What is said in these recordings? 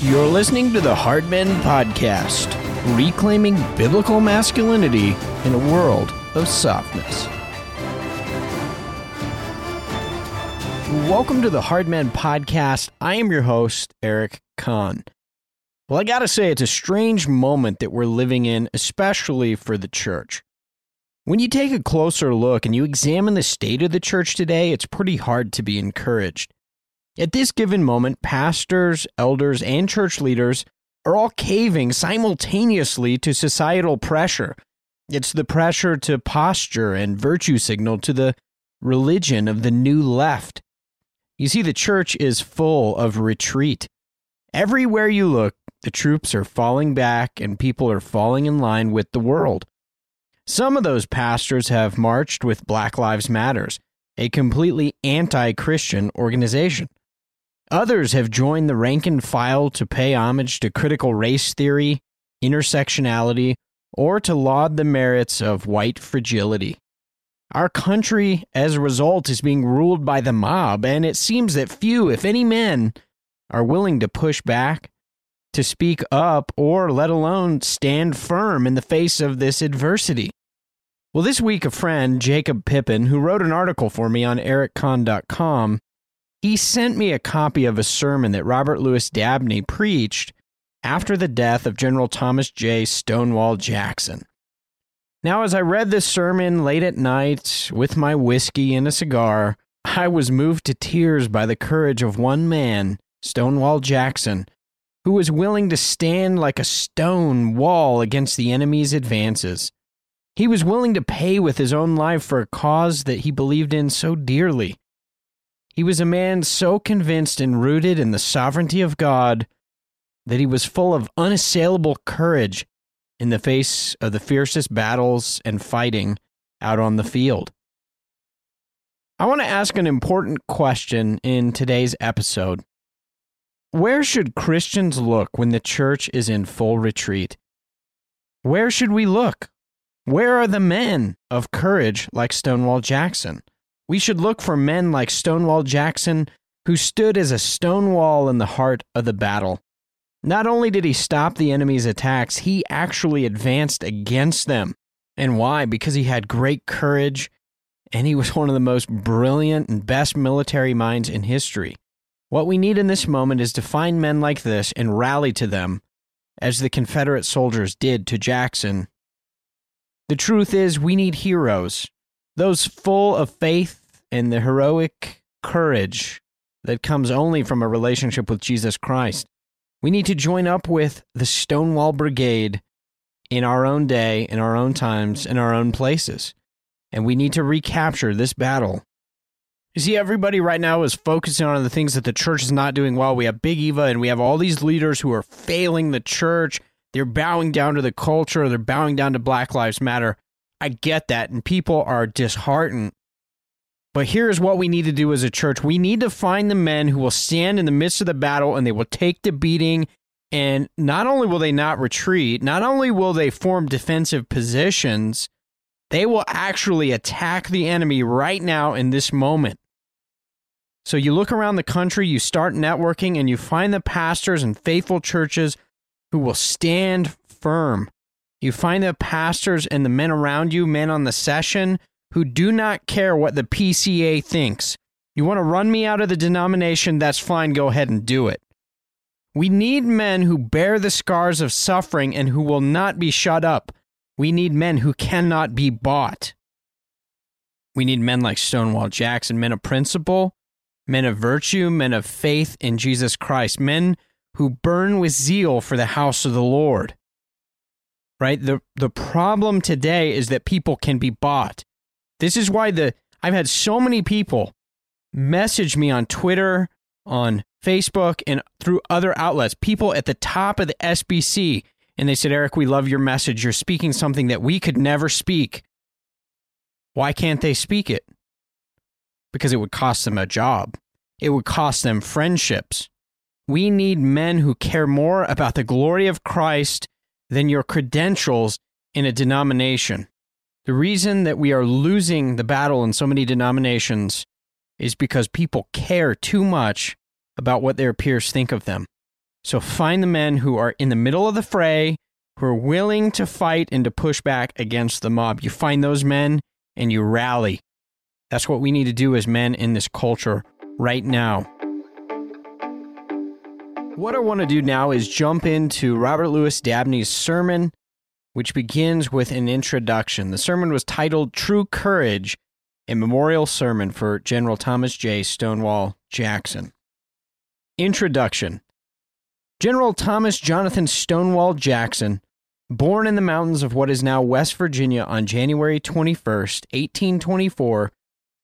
You're listening to the Hard Men Podcast, reclaiming biblical masculinity in a world of softness. Welcome to the Hard Men Podcast. I am your host, Eric Conn. Well, I gotta say, it's a strange moment that we're living in, especially for the church. When you take a closer look and you examine the state of the church today, it's pretty hard to be encouraged. At this given moment, pastors, elders, and church leaders are all caving simultaneously to societal pressure. It's the pressure to posture and virtue signal to the religion of the new left. You see, the church is full of retreat. Everywhere you look, the troops are falling back and people are falling in line with the world. Some of those pastors have marched with Black Lives Matter, a completely anti-Christian organization. Others have joined the rank and file to pay homage to critical race theory, intersectionality, or to laud the merits of white fragility. Our country, as a result, is being ruled by the mob, and it seems that few, if any, men are willing to push back, to speak up, or let alone stand firm in the face of this adversity. Well, this week, a friend, Jacob Pippin, who wrote an article for me on ericconn.com, he sent me a copy of a sermon that Robert Louis Dabney preached after the death of General Thomas J. Stonewall Jackson. Now, as I read this sermon late at night with my whiskey and a cigar, I was moved to tears by the courage of one man, Stonewall Jackson, who was willing to stand like a stone wall against the enemy's advances. He was willing to pay with his own life for a cause that he believed in so dearly. He was a man so convinced and rooted in the sovereignty of God that he was full of unassailable courage in the face of the fiercest battles and fighting out on the field. I want to ask an important question in today's episode. Where should Christians look when the church is in full retreat? Where should we look? Where are the men of courage like Stonewall Jackson? We should look for men like Stonewall Jackson, who stood as a stone wall in the heart of the battle. Not only did he stop the enemy's attacks, he actually advanced against them. And why? Because he had great courage, and he was one of the most brilliant and best military minds in history. What we need in this moment is to find men like this and rally to them, as the Confederate soldiers did to Jackson. The truth is, we need heroes. Those full of faith and the heroic courage that comes only from a relationship with Jesus Christ. We need to join up with the Stonewall Brigade in our own day, in our own times, in our own places. And we need to recapture this battle. You see, everybody right now is focusing on the things that the church is not doing well. We have Big Eva and we have all these leaders who are failing the church. They're bowing down to the culture. They're bowing down to Black Lives Matter. I get that, and people are disheartened. But here's what we need to do as a church. We need to find the men who will stand in the midst of the battle, and they will take the beating, and not only will they not retreat, not only will they form defensive positions, they will actually attack the enemy right now in this moment. So you look around the country, you start networking, and you find the pastors and faithful churches who will stand firm. You find the pastors and the men around you, men on the session, who do not care what the PCA thinks. You want to run me out of the denomination, that's fine, go ahead and do it. We need men who bear the scars of suffering and who will not be shut up. We need men who cannot be bought. We need men like Stonewall Jackson, men of principle, men of virtue, men of faith in Jesus Christ, men who burn with zeal for the house of the Lord. Right? The problem today is that people can be bought. This is why I've had so many people message me on Twitter, on Facebook, and through other outlets, people at the top of the SBC, and they said, Eric, we love your message. You're speaking something that we could never speak. Why can't they speak it? Because it would cost them a job. It would cost them friendships. We need men who care more about the glory of Christ than your credentials in a denomination. The reason that we are losing the battle in so many denominations is because people care too much about what their peers think of them. So find the men who are in the middle of the fray, who are willing to fight and to push back against the mob. You find those men and you rally. That's what we need to do as men in this culture right now. What I want to do now is jump into Robert Louis Dabney's sermon, which begins with an introduction. The sermon was titled True Courage, a memorial sermon for General Thomas J. Stonewall Jackson. Introduction. General Thomas Jonathan Stonewall Jackson, born in the mountains of what is now West Virginia on January 21, 1824,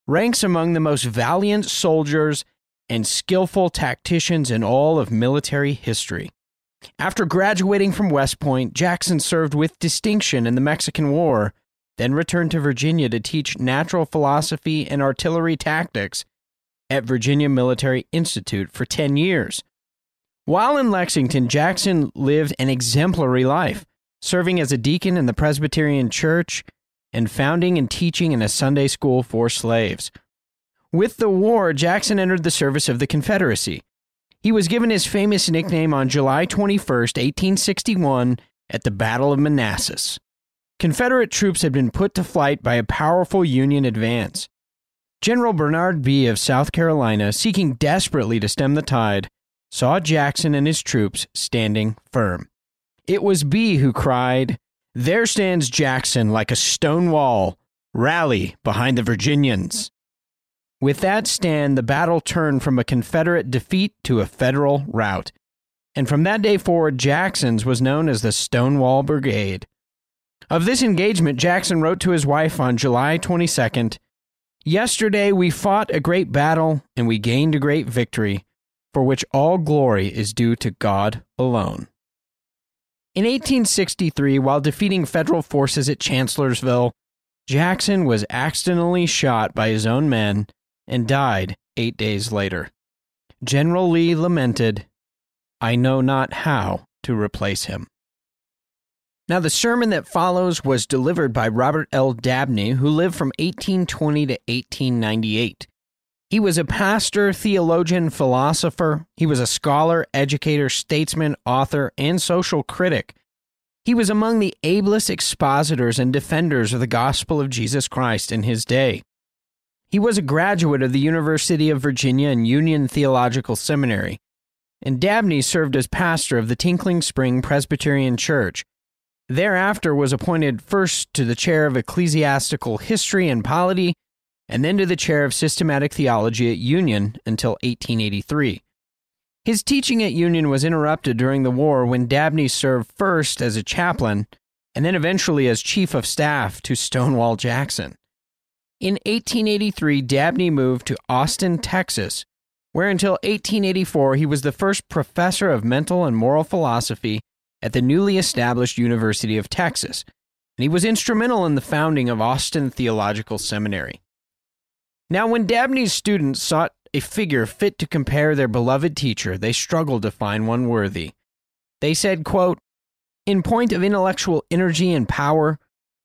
ranks among the most valiant soldiers and skillful tacticians in all of military history. After graduating from West Point, Jackson served with distinction in the Mexican War, then returned to Virginia to teach natural philosophy and artillery tactics at Virginia Military Institute for 10 years. While in Lexington, Jackson lived an exemplary life, serving as a deacon in the Presbyterian Church and founding and teaching in a Sunday school for slaves. With the war, Jackson entered the service of the Confederacy. He was given his famous nickname on July 21, 1861, at the Battle of Manassas. Confederate troops had been put to flight by a powerful Union advance. General Bernard Bee of South Carolina, seeking desperately to stem the tide, saw Jackson and his troops standing firm. It was Bee who cried, "There stands Jackson like a stone wall. Rally behind the Virginians." With that stand, the battle turned from a Confederate defeat to a Federal rout. And from that day forward, Jackson's was known as the Stonewall Brigade. Of this engagement, Jackson wrote to his wife on July 22nd, "Yesterday we fought a great battle and we gained a great victory, for which all glory is due to God alone." In 1863, while defeating Federal forces at Chancellorsville, Jackson was accidentally shot by his own men and died 8 days later. General Lee lamented, "I know not how to replace him." Now, the sermon that follows was delivered by Robert L. Dabney, who lived from 1820 to 1898. He was a pastor, theologian, philosopher. He was a scholar, educator, statesman, author, and social critic. He was among the ablest expositors and defenders of the gospel of Jesus Christ in his day. He was a graduate of the University of Virginia and Union Theological Seminary, and Dabney served as pastor of the Tinkling Spring Presbyterian Church. Thereafter was appointed first to the chair of ecclesiastical history and polity, and then to the chair of systematic theology at Union until 1883. His teaching at Union was interrupted during the war when Dabney served first as a chaplain and then eventually as chief of staff to Stonewall Jackson. In 1883, Dabney moved to Austin, Texas, where until 1884 he was the first professor of mental and moral philosophy at the newly established University of Texas, and he was instrumental in the founding of Austin Theological Seminary. Now, when Dabney's students sought a figure fit to compare their beloved teacher, they struggled to find one worthy. They said, quote, "In point of intellectual energy and power,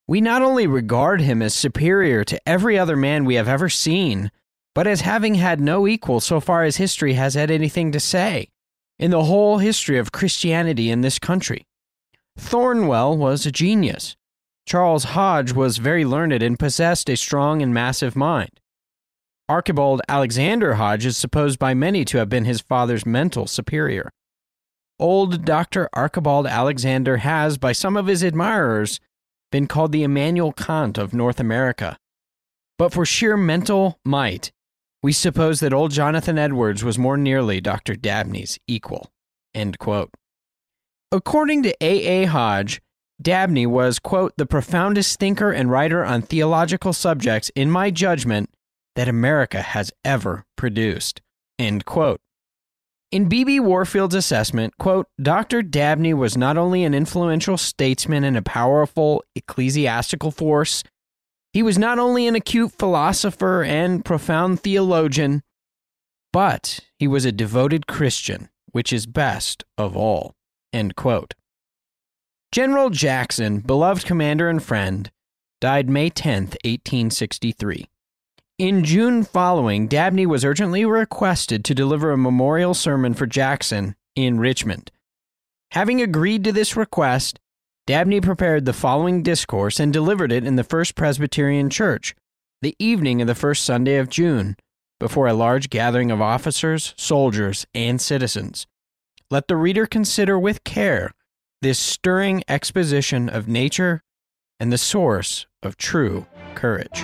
we not only regard him as superior to every other man we have ever seen, but as having had no equal so far as history has had anything to say in the whole history of Christianity in this country. Thornwell was a genius. Charles Hodge was very learned and possessed a strong and massive mind. Archibald Alexander Hodge is supposed by many to have been his father's mental superior. Old Dr. Archibald Alexander has, by some of his admirers, been called the Immanuel Kant of North America. But for sheer mental might, we suppose that old Jonathan Edwards was more nearly Dr. Dabney's equal." End quote. According to A. A. Hodge, Dabney was, quote, "the profoundest thinker and writer on theological subjects, in my judgment, that America has ever produced." End quote. In B.B. Warfield's assessment, quote, "Dr. Dabney was not only an influential statesman and a powerful ecclesiastical force, he was not only an acute philosopher and profound theologian, but he was a devoted Christian, which is best of all." End quote. General Jackson, beloved commander and friend, died May 10, 1863. In June following, Dabney was urgently requested to deliver a memorial sermon for Jackson in Richmond. Having agreed to this request, Dabney prepared the following discourse and delivered it in the First Presbyterian Church, the evening of the first Sunday of June, before a large gathering of officers, soldiers, and citizens. Let the reader consider with care this stirring exposition of nature and the source of true courage.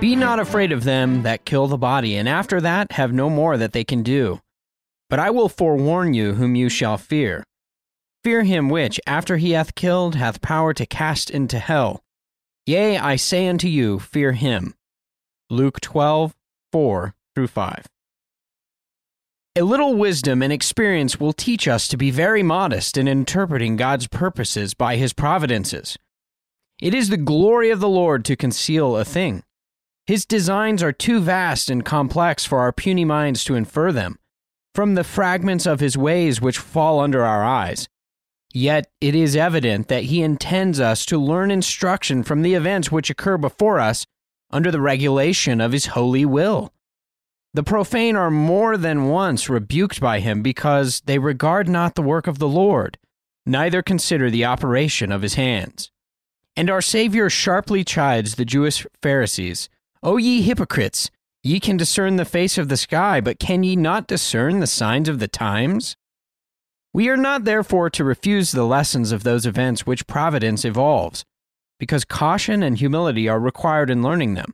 Be not afraid of them that kill the body, and after that have no more that they can do. But I will forewarn you whom you shall fear. Fear him which, after he hath killed, hath power to cast into hell. Yea, I say unto you, fear him. Luke 12:4-5. A little wisdom and experience will teach us to be very modest in interpreting God's purposes by his providences. It is the glory of the Lord to conceal a thing. His designs are too vast and complex for our puny minds to infer them from the fragments of his ways which fall under our eyes. Yet it is evident that he intends us to learn instruction from the events which occur before us under the regulation of his holy will. The profane are more than once rebuked by him because they regard not the work of the Lord, neither consider the operation of his hands. And our Savior sharply chides the Jewish Pharisees, O ye hypocrites! Ye can discern the face of the sky, but can ye not discern the signs of the times? We are not therefore to refuse the lessons of those events which providence evolves, because caution and humility are required in learning them.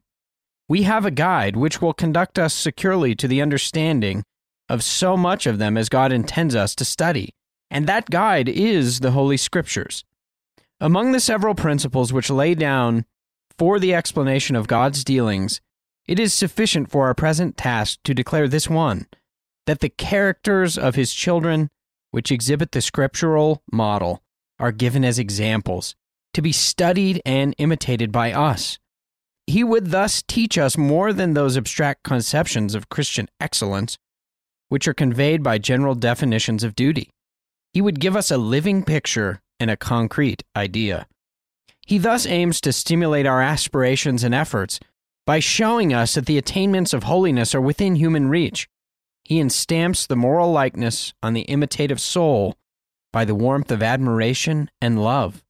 We have a guide which will conduct us securely to the understanding of so much of them as God intends us to study, and that guide is the Holy Scriptures. Among the several principles which lay down for the explanation of God's dealings, it is sufficient for our present task to declare this one, that the characters of his children, which exhibit the scriptural model, are given as examples, to be studied and imitated by us. He would thus teach us more than those abstract conceptions of Christian excellence, which are conveyed by general definitions of duty. He would give us a living picture and a concrete idea. He thus aims to stimulate our aspirations and efforts by showing us that the attainments of holiness are within human reach. He instamps the moral likeness on the imitative soul by the warmth of admiration and love.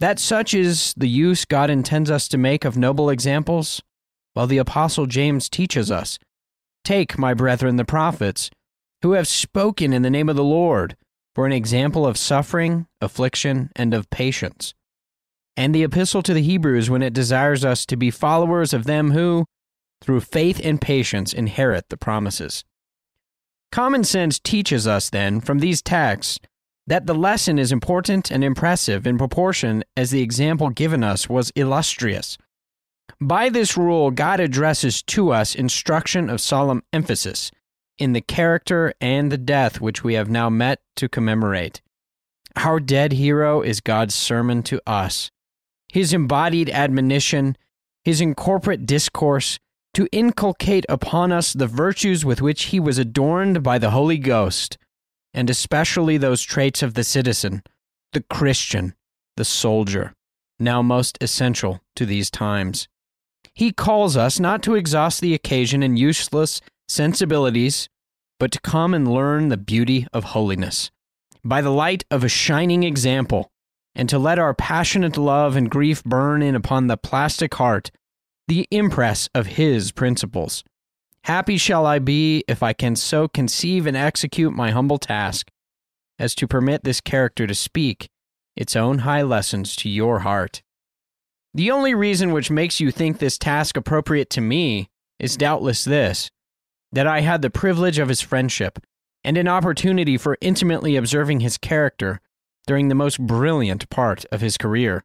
That such is the use God intends us to make of noble examples, while the Apostle James teaches us, Take, my brethren, the prophets, who have spoken in the name of the Lord, for an example of suffering, affliction, and of patience. And the epistle to the Hebrews when it desires us to be followers of them who, through faith and patience, inherit the promises. Common sense teaches us, then, from these texts, that the lesson is important and impressive in proportion as the example given us was illustrious. By this rule, God addresses to us instruction of solemn emphasis in the character and the death which we have now met to commemorate. Our dead hero is God's sermon to us. His embodied admonition, his incorporate discourse, to inculcate upon us the virtues with which he was adorned by the Holy Ghost, and especially those traits of the citizen, the Christian, the soldier, now most essential to these times. He calls us not to exhaust the occasion in useless sensibilities, but to come and learn the beauty of holiness, by the light of a shining example, and to let our passionate love and grief burn in upon the plastic heart, the impress of his principles. Happy shall I be if I can so conceive and execute my humble task as to permit this character to speak its own high lessons to your heart. The only reason which makes you think this task appropriate to me is doubtless this, that I had the privilege of his friendship and an opportunity for intimately observing his character during the most brilliant part of his career.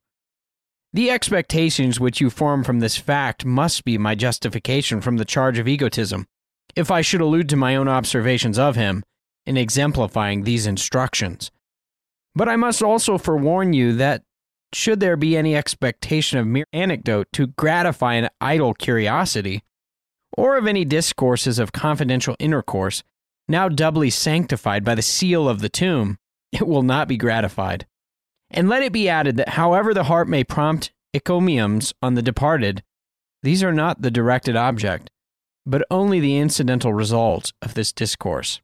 The expectations which you form from this fact must be my justification from the charge of egotism, if I should allude to my own observations of him in exemplifying these instructions. But I must also forewarn you that, should there be any expectation of mere anecdote to gratify an idle curiosity, or of any discourses of confidential intercourse, now doubly sanctified by the seal of the tomb, it will not be gratified. And let it be added that however the heart may prompt encomiums on the departed, these are not the directed object, but only the incidental results of this discourse.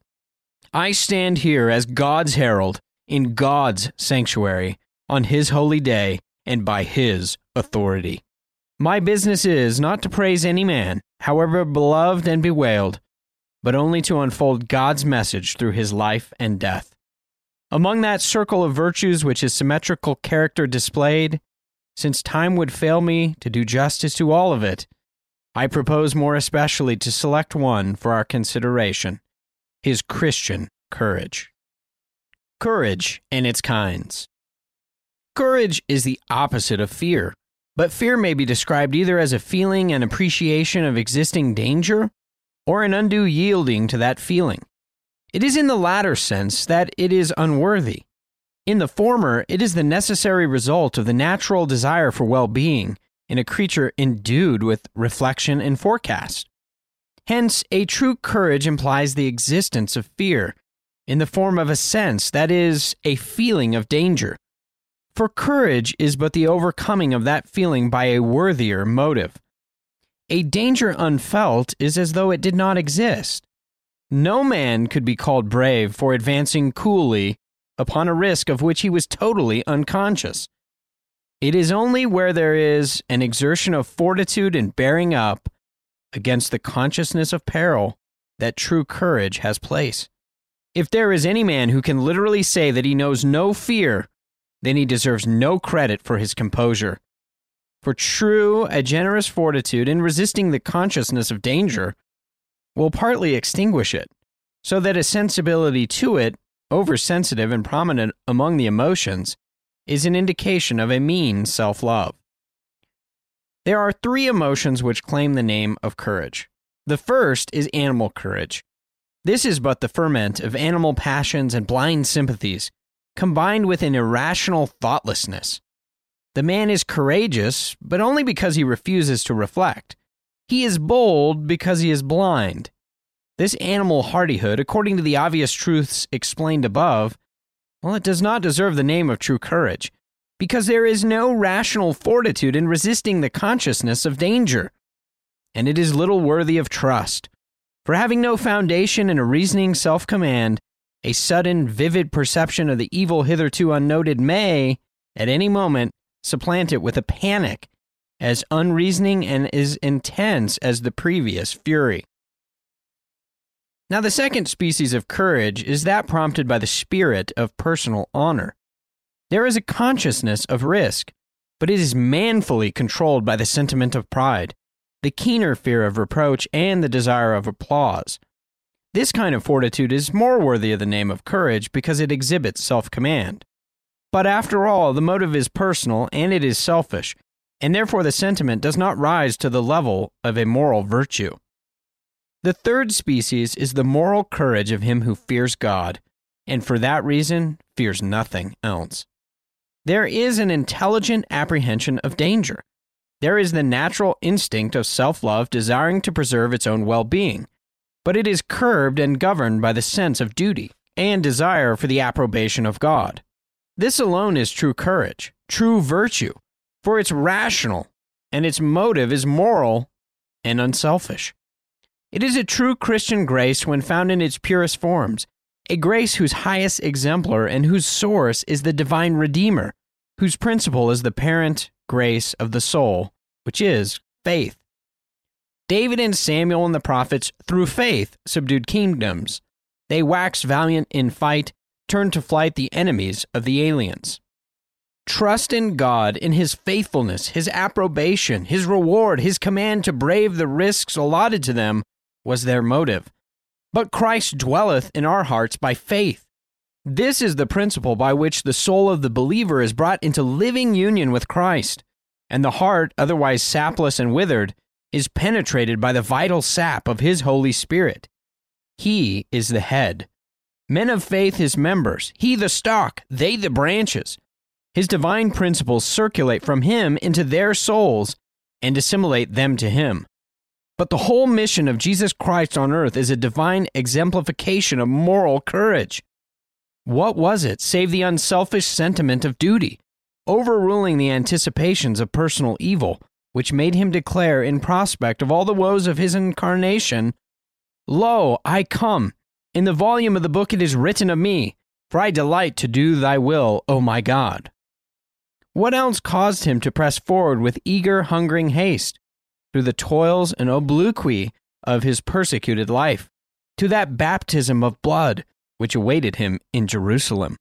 I stand here as God's herald in God's sanctuary on His holy day and by His authority. My business is not to praise any man, however beloved and bewailed, but only to unfold God's message through His life and death. Among that circle of virtues which His symmetrical character displayed, since time would fail me to do justice to all of it, I propose more especially to select one for our consideration, his Christian courage. Courage and its kinds. Courage is the opposite of fear, but fear may be described either as a feeling and appreciation of existing danger or an undue yielding to that feeling. It is in the latter sense that it is unworthy. In the former, it is the necessary result of the natural desire for well-being in a creature endued with reflection and forecast. Hence, a true courage implies the existence of fear in the form of a sense, that is, a feeling of danger. For courage is but the overcoming of that feeling by a worthier motive. A danger unfelt is as though it did not exist. No man could be called brave for advancing coolly upon a risk of which he was totally unconscious. It is only where there is an exertion of fortitude and bearing up against the consciousness of peril that true courage has place. If there is any man who can literally say that he knows no fear, then he deserves no credit for his composure. For true, a generous fortitude in resisting the consciousness of danger will partly extinguish it, so that a sensibility to it, oversensitive and prominent among the emotions, is an indication of a mean self-love. There are three emotions which claim the name of courage. The first is animal courage. This is but the ferment of animal passions and blind sympathies, combined with an irrational thoughtlessness. The man is courageous, but only because he refuses to reflect. He is bold because he is blind. This animal hardihood, according to the obvious truths explained above, well, it does not deserve the name of true courage, because there is no rational fortitude in resisting the consciousness of danger, and it is little worthy of trust. For having no foundation in a reasoning self-command, a sudden, vivid perception of the evil hitherto unnoted may, at any moment, supplant it with a panic, as unreasoning and as intense as the previous fury. Now, the second species of courage is that prompted by the spirit of personal honor. There is a consciousness of risk, but it is manfully controlled by the sentiment of pride, the keener fear of reproach, and the desire of applause. This kind of fortitude is more worthy of the name of courage because it exhibits self-command. But after all, the motive is personal and it is selfish, and therefore the sentiment does not rise to the level of a moral virtue. The third species is the moral courage of him who fears God, and for that reason fears nothing else. There is an intelligent apprehension of danger. There is the natural instinct of self-love desiring to preserve its own well-being, but it is curbed and governed by the sense of duty and desire for the approbation of God. This alone is true courage, true virtue, for it's rational, and its motive is moral and unselfish. It is a true Christian grace when found in its purest forms, a grace whose highest exemplar and whose source is the divine Redeemer, whose principle is the parent grace of the soul, which is faith. David and Samuel and the prophets, through faith, subdued kingdoms. They waxed valiant in fight, turned to flight the enemies of the aliens. Trust in God, in His faithfulness, His approbation, His reward, His command to brave the risks allotted to them was their motive. But Christ dwelleth in our hearts by faith. This is the principle by which the soul of the believer is brought into living union with Christ, and the heart, otherwise sapless and withered, is penetrated by the vital sap of His Holy Spirit. He is the head. Men of faith, His members. He the stock, they the branches. His divine principles circulate from Him into their souls and assimilate them to Him. But the whole mission of Jesus Christ on earth is a divine exemplification of moral courage. What was it save the unselfish sentiment of duty, overruling the anticipations of personal evil, which made him declare in prospect of all the woes of his incarnation, "Lo, I come. In the volume of the book it is written of me, for I delight to do thy will, O my God." What else caused him to press forward with eager, hungering haste through the toils and obloquy of his persecuted life, to that baptism of blood which awaited him in Jerusalem?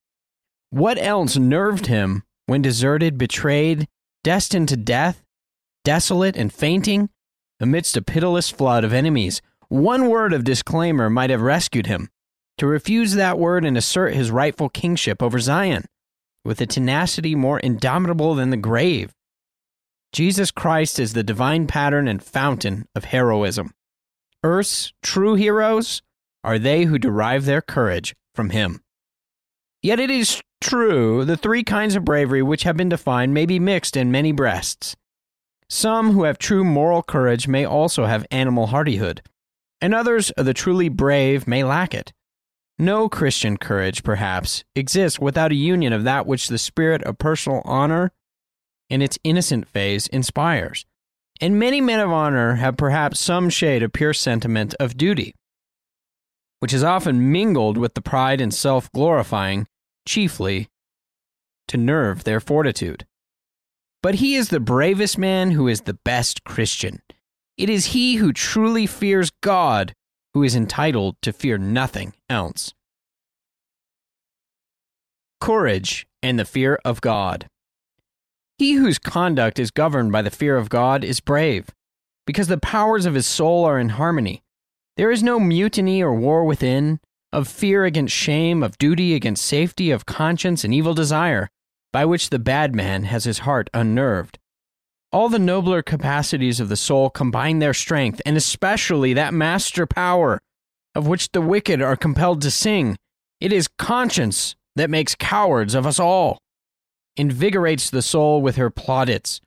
What else nerved him when deserted, betrayed, destined to death, desolate and fainting, amidst a pitiless flood of enemies? One word of disclaimer might have rescued him. To refuse that word and assert his rightful kingship over Zion with a tenacity more indomitable than the grave. Jesus Christ is the divine pattern and fountain of heroism. Earth's true heroes are they who derive their courage from him. Yet it is true the three kinds of bravery which have been defined may be mixed in many breasts. Some who have true moral courage may also have animal hardihood, and others of the truly brave may lack it. No Christian courage, perhaps, exists without a union of that which the spirit of personal honor in its innocent phase inspires. And many men of honor have perhaps some shade of pure sentiment of duty, which is often mingled with the pride and self-glorifying, chiefly to nerve their fortitude. But he is the bravest man who is the best Christian. It is he who truly fears God who is entitled to fear nothing else. Courage and the fear of God. He whose conduct is governed by the fear of God is brave, because the powers of his soul are in harmony. There is no mutiny or war within, of fear against shame, of duty against safety, of conscience and evil desire, by which the bad man has his heart unnerved. All the nobler capacities of the soul combine their strength, and especially that master power of which the wicked are compelled to sing. It is conscience that makes cowards of us all, invigorates the soul with her plaudits.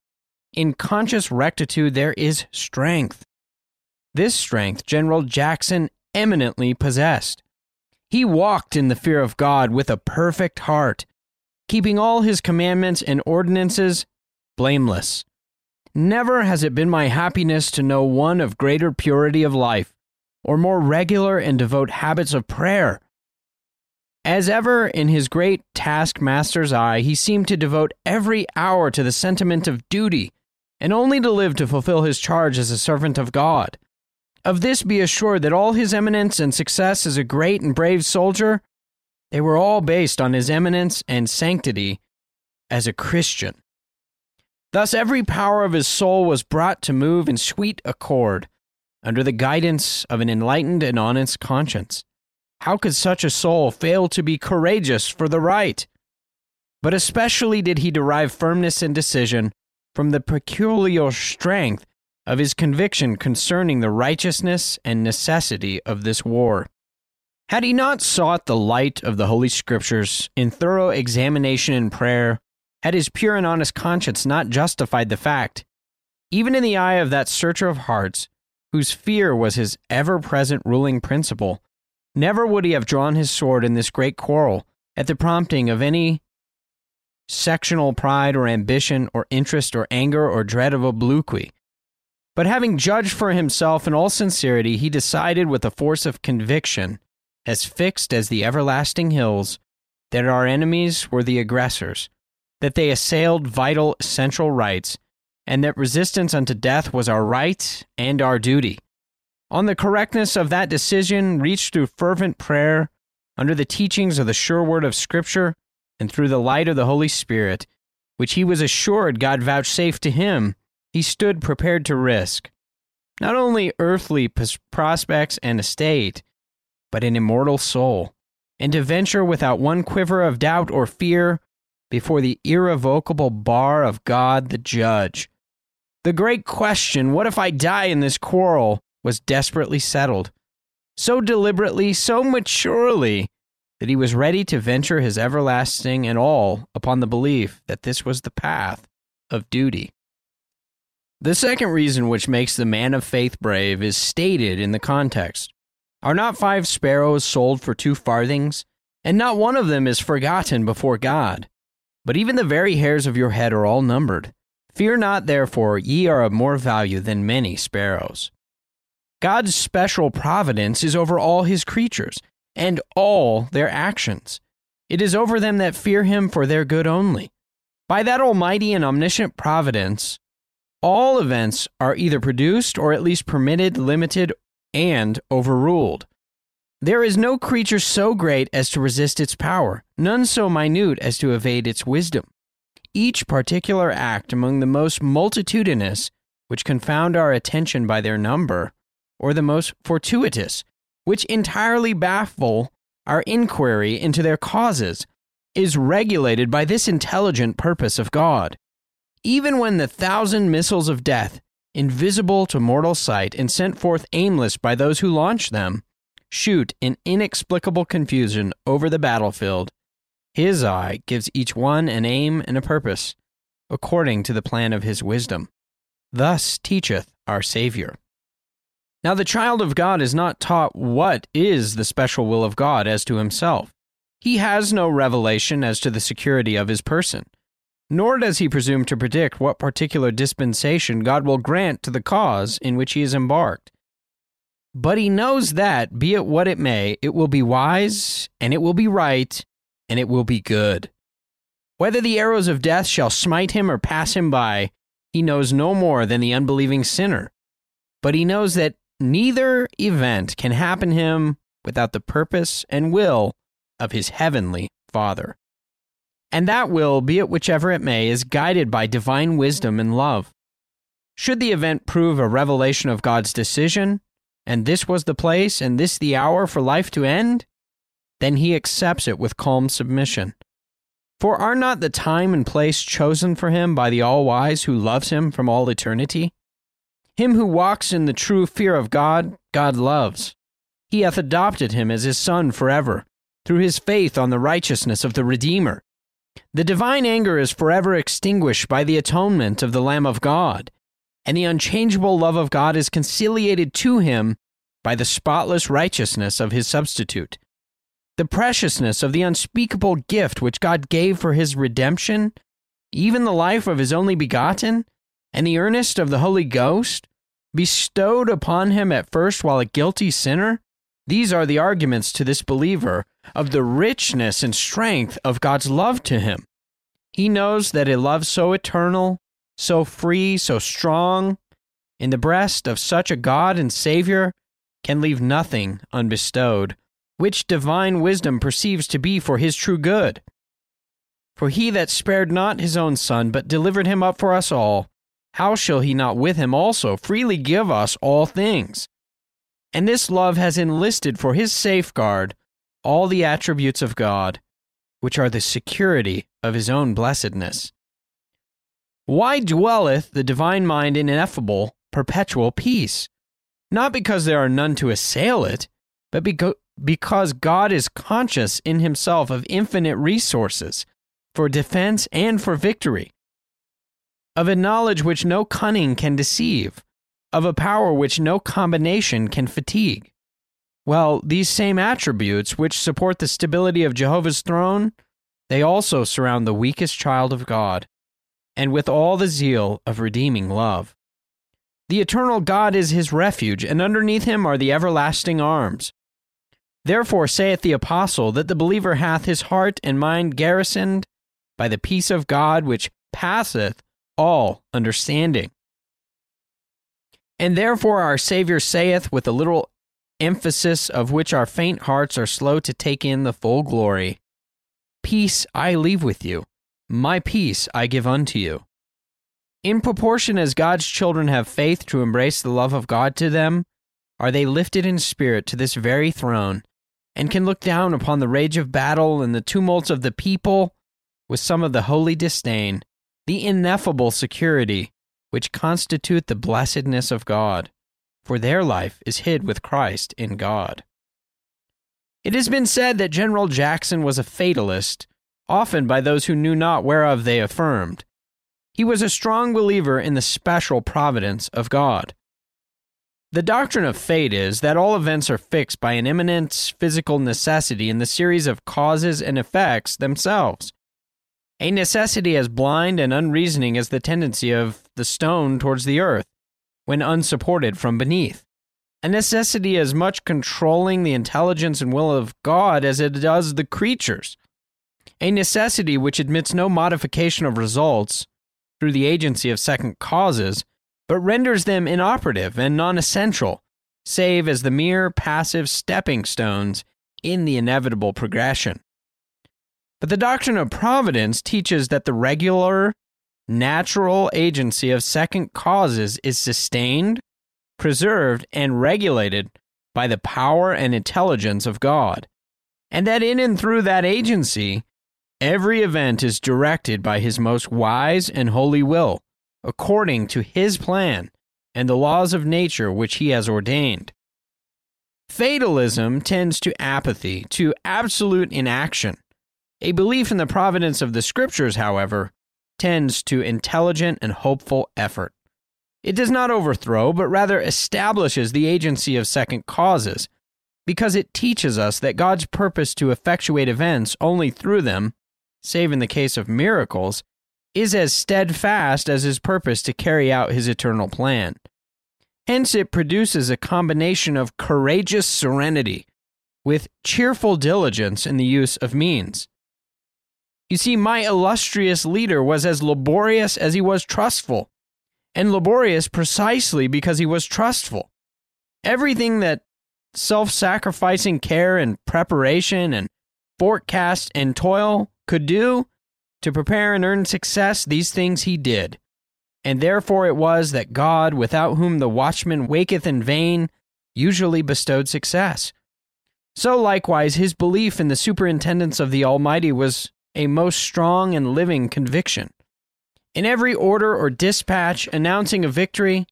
In conscious rectitude there is strength. This strength General Jackson eminently possessed. He walked in the fear of God with a perfect heart, keeping all his commandments and ordinances blameless. Never has it been my happiness to know one of greater purity of life, or more regular and devout habits of prayer. As ever in his great taskmaster's eye, he seemed to devote every hour to the sentiment of duty, and only to live to fulfill his charge as a servant of God. Of this be assured that all his eminence and success as a great and brave soldier, they were all based on his eminence and sanctity as a Christian. Thus every power of his soul was brought to move in sweet accord, under the guidance of an enlightened and honest conscience. How could such a soul fail to be courageous for the right? But especially did he derive firmness and decision from the peculiar strength of his conviction concerning the righteousness and necessity of this war. Had he not sought the light of the Holy Scriptures in thorough examination and prayer, had his pure and honest conscience not justified the fact, even in the eye of that searcher of hearts, whose fear was his ever-present ruling principle, never would he have drawn his sword in this great quarrel at the prompting of any sectional pride or ambition or interest or anger or dread of obloquy. But having judged for himself in all sincerity, he decided with a force of conviction, as fixed as the everlasting hills, that our enemies were the aggressors, that they assailed vital, essential rights, and that resistance unto death was our right and our duty. On the correctness of that decision, reached through fervent prayer, under the teachings of the sure word of Scripture, and through the light of the Holy Spirit, which he was assured God vouchsafed to him, he stood prepared to risk not only earthly prospects and estate, but an immortal soul, and to venture without one quiver of doubt or fear before the irrevocable bar of God the Judge. The great question, what if I die in this quarrel, was desperately settled, so deliberately, so maturely, that he was ready to venture his everlasting and all upon the belief that this was the path of duty. The second reason which makes the man of faith brave is stated in the context. Are not 5 sparrows sold for 2 farthings, and not one of them is forgotten before God? But even the very hairs of your head are all numbered. Fear not, therefore, ye are of more value than many sparrows. God's special providence is over all his creatures and all their actions. It is over them that fear him for their good only. By that almighty and omniscient providence, all events are either produced or at least permitted, limited, and overruled. There is no creature so great as to resist its power, none so minute as to evade its wisdom. Each particular act among the most multitudinous, which confound our attention by their number, or the most fortuitous, which entirely baffle our inquiry into their causes, is regulated by this intelligent purpose of God. Even when the thousand missiles of death, invisible to mortal sight and sent forth aimless by those who launch them, shoot in inexplicable confusion over the battlefield, his eye gives each one an aim and a purpose, according to the plan of his wisdom. Thus teacheth our Savior. Now the child of God is not taught what is the special will of God as to himself. He has no revelation as to the security of his person, nor does he presume to predict what particular dispensation God will grant to the cause in which he is embarked. But he knows that, be it what it may, it will be wise, and it will be right, and it will be good. Whether the arrows of death shall smite him or pass him by, he knows no more than the unbelieving sinner. But he knows that neither event can happen him without the purpose and will of his heavenly Father. And that will, be it whichever it may, is guided by divine wisdom and love. Should the event prove a revelation of God's decision, and this was the place and this the hour for life to end, then he accepts it with calm submission. For are not the time and place chosen for him by the all-wise who loves him from all eternity? Him who walks in the true fear of God, God loves. He hath adopted him as his son forever, through his faith on the righteousness of the Redeemer. The divine anger is forever extinguished by the atonement of the Lamb of God, and the unchangeable love of God is conciliated to him by the spotless righteousness of his substitute. The preciousness of the unspeakable gift which God gave for his redemption, even the life of his only begotten, and the earnest of the Holy Ghost, bestowed upon him at first while a guilty sinner, these are the arguments to this believer of the richness and strength of God's love to him. He knows that a love so eternal, so free, so strong, in the breast of such a God and Savior can leave nothing unbestowed, which divine wisdom perceives to be for his true good. For he that spared not his own son, but delivered him up for us all, how shall he not with him also freely give us all things? And this love has enlisted for his safeguard all the attributes of God, which are the security of his own blessedness. Why dwelleth the divine mind in ineffable, perpetual peace? Not because there are none to assail it, but because God is conscious in himself of infinite resources for defense and for victory, of a knowledge which no cunning can deceive, of a power which no combination can fatigue. Well, these same attributes which support the stability of Jehovah's throne, they also surround the weakest child of God, and with all the zeal of redeeming love. The eternal God is his refuge, and underneath him are the everlasting arms. Therefore saith the apostle that the believer hath his heart and mind garrisoned by the peace of God which passeth all understanding. And therefore our Savior saith, with a little emphasis of which our faint hearts are slow to take in the full glory, "Peace I leave with you, my peace I give unto you." In proportion as God's children have faith to embrace the love of God to them, are they lifted in spirit to this very throne, and can look down upon the rage of battle and the tumults of the people with some of the holy disdain, the ineffable security which constitute the blessedness of God, for their life is hid with Christ in God. It has been said that General Jackson was a fatalist, often by those who knew not whereof they affirmed. He was a strong believer in the special providence of God. The doctrine of fate is that all events are fixed by an imminent physical necessity in the series of causes and effects themselves. a necessity as blind and unreasoning as the tendency of the stone towards the earth, when unsupported from beneath, a necessity as much controlling the intelligence and will of God as it does the creature's, a necessity which admits no modification of results through the agency of second causes, but renders them inoperative and non-essential, save as the mere passive stepping stones in the inevitable progression. But the doctrine of providence teaches that the regular, natural agency of second causes is sustained, preserved, and regulated by the power and intelligence of God, and that in and through that agency, every event is directed by His most wise and holy will, according to His plan and the laws of nature which He has ordained. Fatalism tends to apathy, to absolute inaction. A belief in the providence of the Scriptures, however, tends to intelligent and hopeful effort. It does not overthrow, but rather establishes the agency of second causes, because it teaches us that God's purpose to effectuate events only through them, save in the case of miracles, is as steadfast as His purpose to carry out His eternal plan. Hence, it produces a combination of courageous serenity with cheerful diligence in the use of means. You see, my illustrious leader was as laborious as he was trustful, and laborious precisely because he was trustful. Everything that self-sacrificing care and preparation and forecast and toil could do to prepare and earn success, these things he did. And therefore it was that God, without whom the watchman waketh in vain, usually bestowed success. So likewise, his belief in the superintendence of the Almighty was a most strong and living conviction. In every order or dispatch announcing a victory,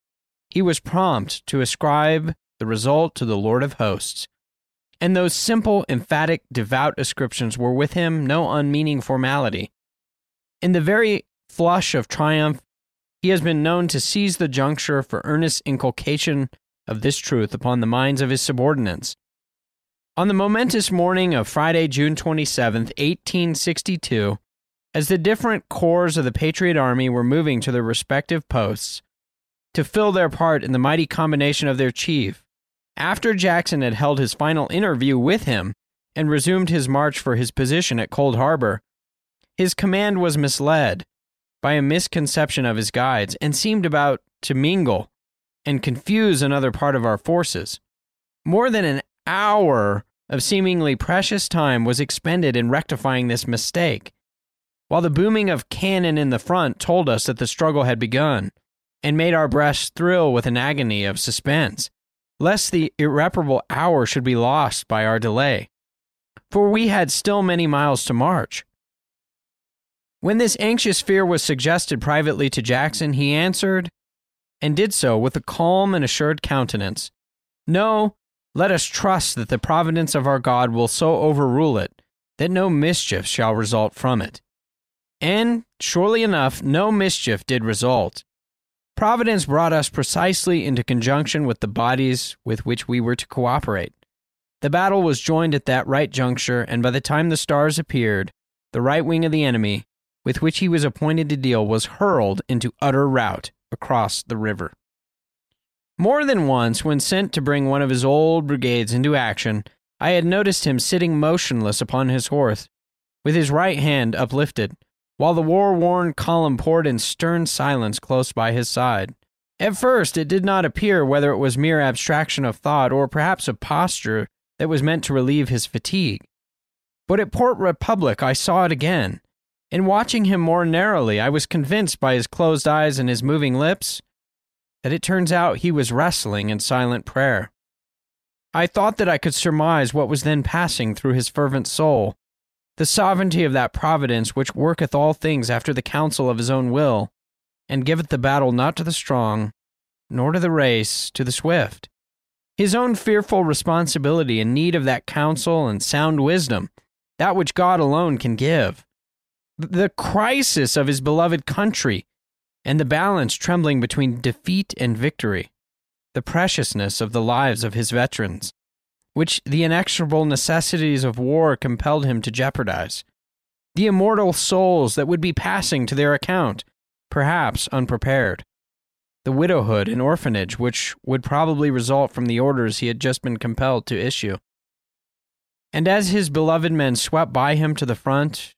he was prompt to ascribe the result to the Lord of hosts. And those simple, emphatic, devout ascriptions were with him no unmeaning formality. In the very flush of triumph, he has been known to seize the juncture for earnest inculcation of this truth upon the minds of his subordinates. On the momentous morning of Friday, June 27, 1862, as the different corps of the Patriot Army were moving to their respective posts to fill their part in the mighty combination of their chief, after Jackson had held his final interview with him and resumed his march for his position at Cold Harbor, his command was misled by a misconception of his guides and seemed about to mingle and confuse another part of our forces. More than an hour of seemingly precious time was expended in rectifying this mistake, while the booming of cannon in the front told us that the struggle had begun and made our breasts thrill with an agony of suspense, lest the irreparable hour should be lost by our delay, for we had still many miles to march. When this anxious fear was suggested privately to Jackson, he answered, and did so with a calm and assured countenance, "No, let us trust that the providence of our God will so overrule it, that no mischief shall result from it." And, surely enough, no mischief did result. Providence brought us precisely into conjunction with the bodies with which we were to cooperate. The battle was joined at that right juncture, and by the time the stars appeared, the right wing of the enemy, with which he was appointed to deal, was hurled into utter rout across the river. More than once, when sent to bring one of his old brigades into action, I had noticed him sitting motionless upon his horse, with his right hand uplifted, while the war-worn column poured in stern silence close by his side. At first, it did not appear whether it was mere abstraction of thought or perhaps a posture that was meant to relieve his fatigue. But at Port Republic, I saw it again. In watching him more narrowly, I was convinced by his closed eyes and his moving lips that it turns out he was wrestling in silent prayer. I thought that I could surmise what was then passing through his fervent soul, the sovereignty of that providence which worketh all things after the counsel of his own will, and giveth the battle not to the strong, nor to the race, to the swift. His own fearful responsibility and need of that counsel and sound wisdom, that which God alone can give. The crisis of his beloved country, and the balance trembling between defeat and victory, the preciousness of the lives of his veterans, which the inexorable necessities of war compelled him to jeopardize, the immortal souls that would be passing to their account, perhaps unprepared, the widowhood and orphanage which would probably result from the orders he had just been compelled to issue. And as his beloved men swept by him to the front,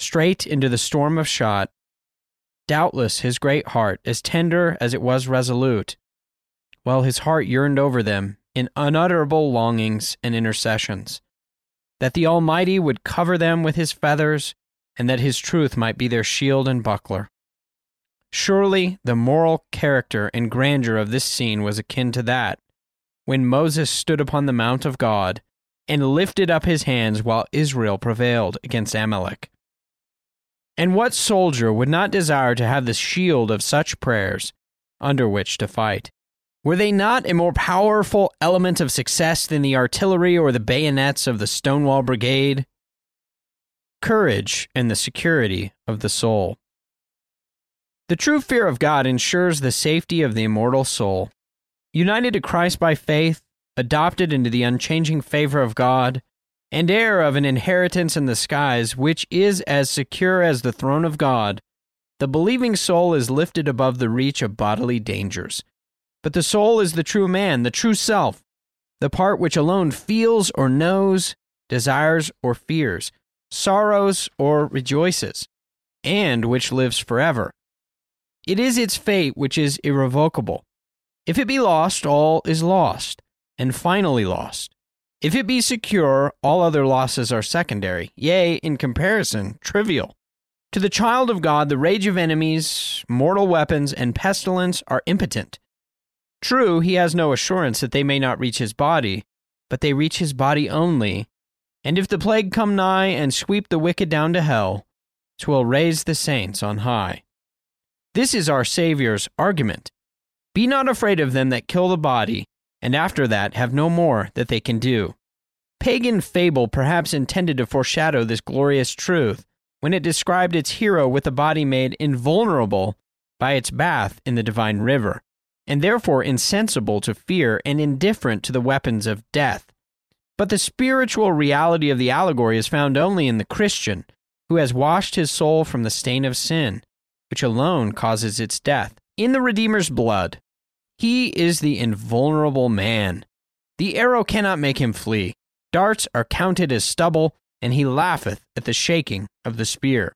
straight into the storm of shot, doubtless his great heart, as tender as it was resolute, while his heart yearned over them in unutterable longings and intercessions, that the Almighty would cover them with his feathers, and that his truth might be their shield and buckler. Surely the moral character and grandeur of this scene was akin to that when Moses stood upon the Mount of God and lifted up his hands while Israel prevailed against Amalek. And what soldier would not desire to have the shield of such prayers under which to fight? Were they not a more powerful element of success than the artillery or the bayonets of the Stonewall Brigade? Courage and the security of the soul. The true fear of God ensures the safety of the immortal soul. United to Christ by faith, adopted into the unchanging favor of God, and heir of an inheritance in the skies which is as secure as the throne of God, the believing soul is lifted above the reach of bodily dangers. But the soul is the true man, the true self, the part which alone feels or knows, desires or fears, sorrows or rejoices, and which lives forever. It is its fate which is irrevocable. If it be lost, all is lost, and finally lost. If it be secure, all other losses are secondary, yea, in comparison, trivial. To the child of God, the rage of enemies, mortal weapons, and pestilence are impotent. True, he has no assurance that they may not reach his body, but they reach his body only. And if the plague come nigh and sweep the wicked down to hell, 'twill raise the saints on high. This is our Savior's argument. Be not afraid of them that kill the body, and after that have no more that they can do. Pagan fable perhaps intended to foreshadow this glorious truth when it described its hero with a body made invulnerable by its bath in the divine river, and therefore insensible to fear and indifferent to the weapons of death. But the spiritual reality of the allegory is found only in the Christian, who has washed his soul from the stain of sin, which alone causes its death, in the Redeemer's blood. He is the invulnerable man. The arrow cannot make him flee. Darts are counted as stubble, and he laugheth at the shaking of the spear.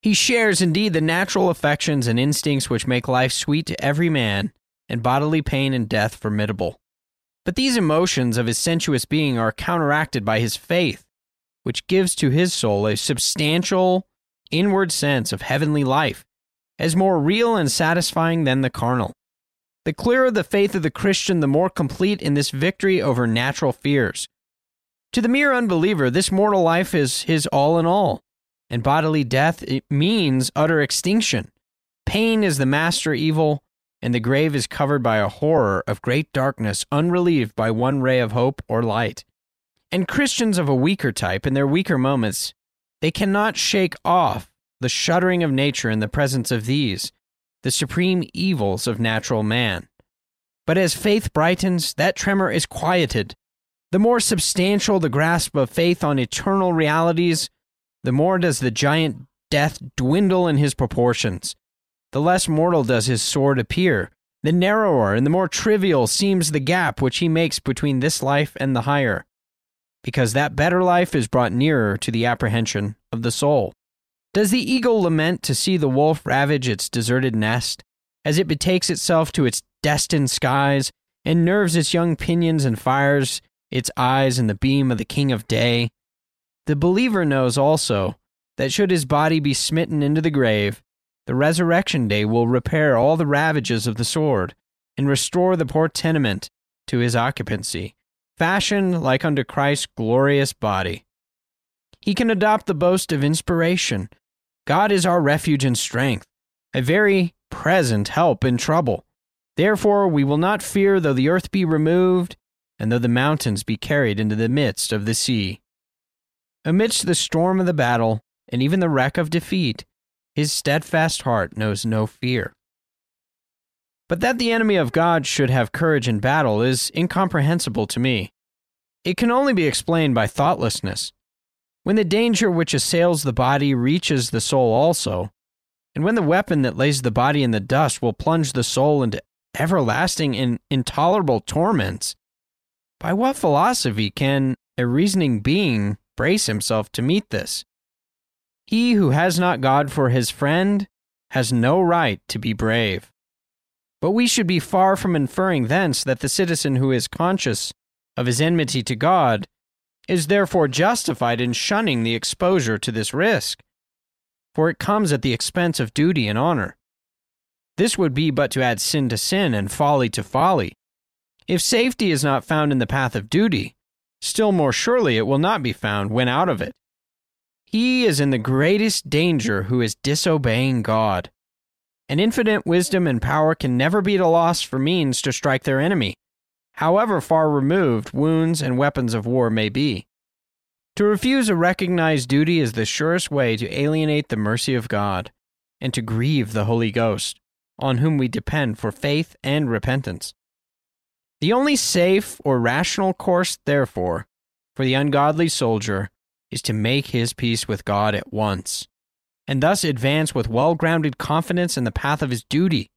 He shares indeed the natural affections and instincts which make life sweet to every man, and bodily pain and death formidable. But these emotions of his sensuous being are counteracted by his faith, which gives to his soul a substantial inward sense of heavenly life, as more real and satisfying than the carnal. The clearer the faith of the Christian, the more complete in this victory over natural fears. To the mere unbeliever, this mortal life is his all in all, and bodily death, it means utter extinction. Pain is the master evil, and the grave is covered by a horror of great darkness, unrelieved by one ray of hope or light. And Christians of a weaker type, in their weaker moments, they cannot shake off the shuddering of nature in the presence of these, the supreme evils of natural man. But as faith brightens, that tremor is quieted. The more substantial the grasp of faith on eternal realities, the more does the giant death dwindle in his proportions. The less mortal does his sword appear, the narrower and the more trivial seems the gap which he makes between this life and the higher, because that better life is brought nearer to the apprehension of the soul. Does the eagle lament to see the wolf ravage its deserted nest, as it betakes itself to its destined skies, and nerves its young pinions and fires its eyes in the beam of the King of Day? The believer knows also that should his body be smitten into the grave, the resurrection day will repair all the ravages of the sword, and restore the poor tenement to his occupancy, fashioned like unto Christ's glorious body. He can adopt the boast of inspiration. God is our refuge and strength, a very present help in trouble. Therefore we will not fear though the earth be removed, and though the mountains be carried into the midst of the sea. Amidst the storm of the battle, and even the wreck of defeat, his steadfast heart knows no fear. But that the enemy of God should have courage in battle is incomprehensible to me. It can only be explained by thoughtlessness. When the danger which assails the body reaches the soul also, and when the weapon that lays the body in the dust will plunge the soul into everlasting and intolerable torments, by what philosophy can a reasoning being brace himself to meet this? He who has not God for his friend has no right to be brave. But we should be far from inferring thence that the citizen who is conscious of his enmity to God is therefore justified in shunning the exposure to this risk, for it comes at the expense of duty and honor. This would be but to add sin to sin and folly to folly. If safety is not found in the path of duty, still more surely it will not be found when out of it. He is in the greatest danger who is disobeying God. An infinite wisdom and power can never be at a loss for means to strike their enemy, however far removed wounds and weapons of war may be. To refuse a recognized duty is the surest way to alienate the mercy of God and to grieve the Holy Ghost, on whom we depend for faith and repentance. The only safe or rational course, therefore, for the ungodly soldier is to make his peace with God at once, and thus advance with well-grounded confidence in the path of his duty.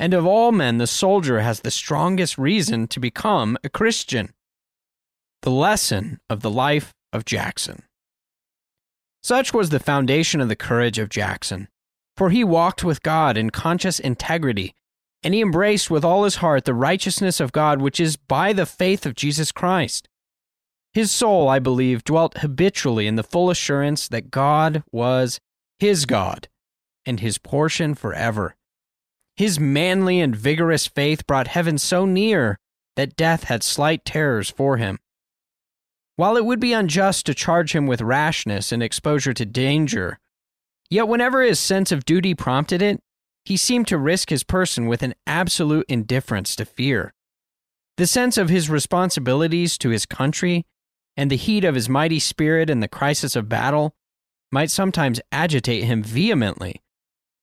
And of all men, the soldier has the strongest reason to become a Christian. The lesson of the life of Jackson. Such was the foundation of the courage of Jackson, for he walked with God in conscious integrity, and he embraced with all his heart the righteousness of God which is by the faith of Jesus Christ. His soul, I believe, dwelt habitually in the full assurance that God was his God, and his portion forever. His manly and vigorous faith brought heaven so near that death had slight terrors for him. While it would be unjust to charge him with rashness and exposure to danger, yet whenever his sense of duty prompted it, he seemed to risk his person with an absolute indifference to fear. The sense of his responsibilities to his country and the heat of his mighty spirit in the crisis of battle might sometimes agitate him vehemently,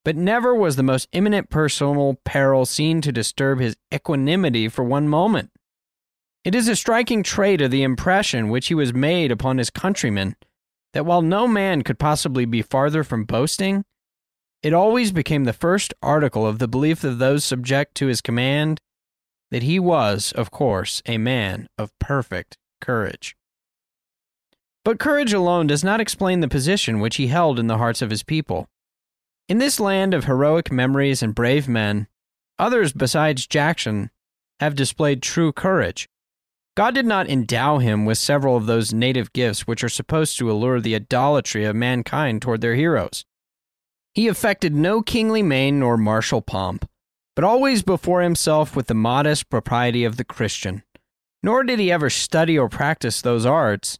but never was the most imminent personal peril seen to disturb his equanimity for one moment. It is a striking trait of the impression which he was made upon his countrymen that while no man could possibly be farther from boasting, it always became the first article of the belief of those subject to his command that he was, of course, a man of perfect courage. But courage alone does not explain the position which he held in the hearts of his people. In this land of heroic memories and brave men, others besides Jackson have displayed true courage. God did not endow him with several of those native gifts which are supposed to allure the idolatry of mankind toward their heroes. He affected no kingly mien nor martial pomp, but always before himself with the modest propriety of the Christian. Nor did he ever study or practice those arts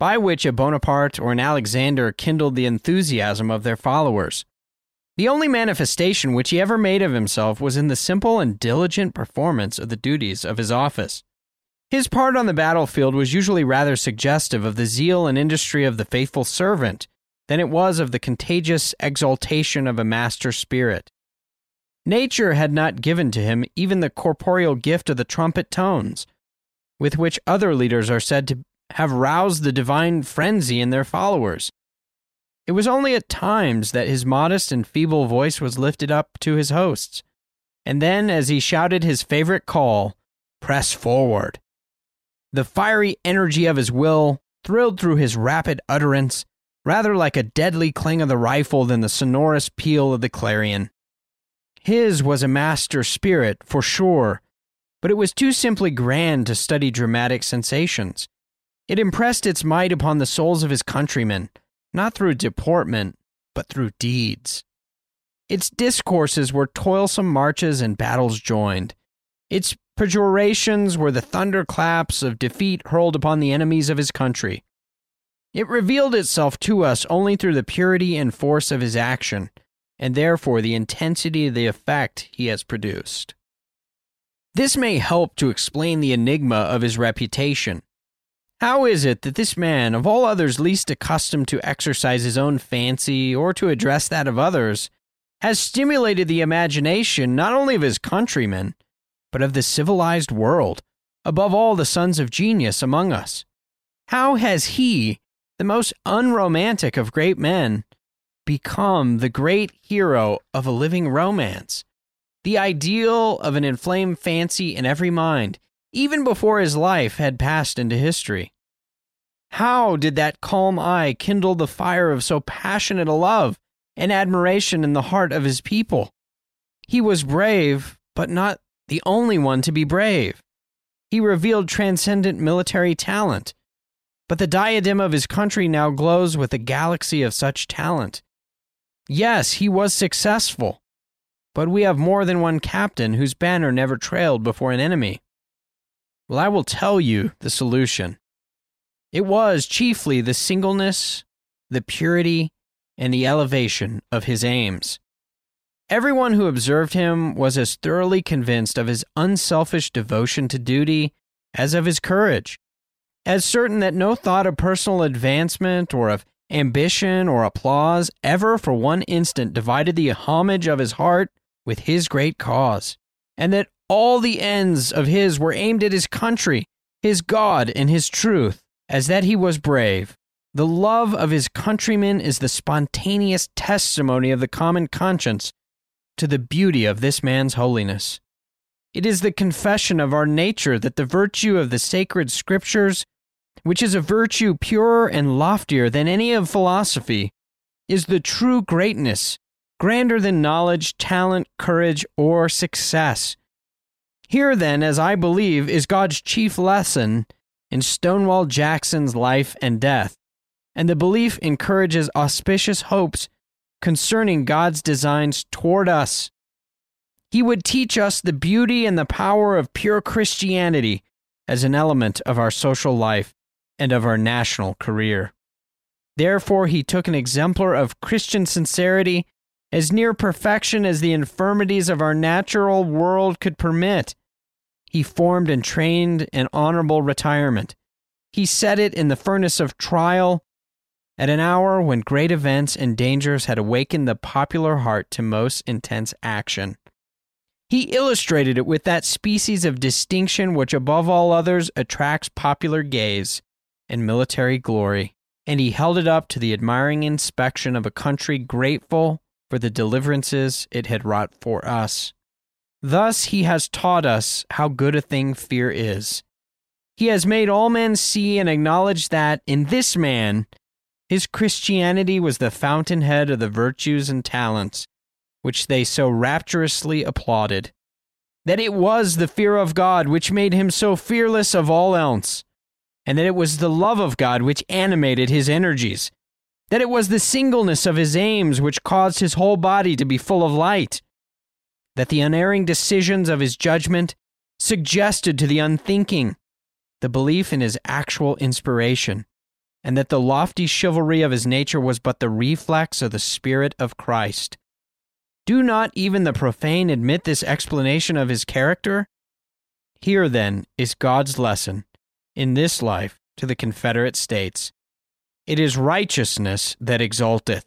by which a Bonaparte or an Alexander kindled the enthusiasm of their followers. The only manifestation which he ever made of himself was in the simple and diligent performance of the duties of his office. His part on the battlefield was usually rather suggestive of the zeal and industry of the faithful servant than it was of the contagious exaltation of a master spirit. Nature had not given to him even the corporeal gift of the trumpet tones, with which other leaders are said to have roused the divine frenzy in their followers. It was only at times that his modest and feeble voice was lifted up to his hosts, and then as he shouted his favorite call, "Press forward!" the fiery energy of his will thrilled through his rapid utterance, rather like a deadly clang of the rifle than the sonorous peal of the clarion. His was a master spirit, for sure, but it was too simply grand to study dramatic sensations. It impressed its might upon the souls of his countrymen, not through deportment, but through deeds. Its discourses were toilsome marches and battles joined. Its pejorations were the thunderclaps of defeat hurled upon the enemies of his country. It revealed itself to us only through the purity and force of his action, and therefore the intensity of the effect he has produced. This may help to explain the enigma of his reputation. How is it that this man, of all others least accustomed to exercise his own fancy or to address that of others, has stimulated the imagination not only of his countrymen, but of the civilized world, above all the sons of genius among us? How has he, the most unromantic of great men become the great hero of a living romance, the ideal of an inflamed fancy in every mind, even before his life had passed into history. How did that calm eye kindle the fire of so passionate a love and admiration in the heart of his people? He was brave, but not the only one to be brave. He revealed transcendent military talent, but the diadem of his country now glows with a galaxy of such talent. Yes, he was successful, but we have more than one captain whose banner never trailed before an enemy. Well, I will tell you the solution. It was chiefly the singleness, the purity, and the elevation of his aims. Everyone who observed him was as thoroughly convinced of his unselfish devotion to duty as of his courage, as certain that no thought of personal advancement or of ambition or applause ever for one instant divided the homage of his heart with his great cause, and that all the ends of his were aimed at his country, his God, and his truth, as that he was brave. The love of his countrymen is the spontaneous testimony of the common conscience to the beauty of this man's holiness. It is the confession of our nature that the virtue of the sacred scriptures, which is a virtue purer and loftier than any of philosophy, is the true greatness, grander than knowledge, talent, courage, or success. Here, then, as I believe, is God's chief lesson in Stonewall Jackson's life and death, and the belief encourages auspicious hopes concerning God's designs toward us. He would teach us the beauty and the power of pure Christianity as an element of our social life and of our national career. Therefore, he took an exemplar of Christian sincerity as near perfection as the infirmities of our natural world could permit. He formed and trained an honorable retirement. He set it in the furnace of trial at an hour when great events and dangers had awakened the popular heart to most intense action. He illustrated it with that species of distinction which above all others attracts popular gaze and military glory, and he held it up to the admiring inspection of a country grateful for the deliverances it had wrought for us. Thus he has taught us how good a thing fear is. He has made all men see and acknowledge that, in this man, his Christianity was the fountainhead of the virtues and talents which they so rapturously applauded, that it was the fear of God which made him so fearless of all else, and that it was the love of God which animated his energies, that it was the singleness of his aims which caused his whole body to be full of light, that the unerring decisions of his judgment suggested to the unthinking the belief in his actual inspiration, and that the lofty chivalry of his nature was but the reflex of the Spirit of Christ. Do not even the profane admit this explanation of his character? Here, then, is God's lesson in this life to the Confederate States. It is righteousness that exalteth.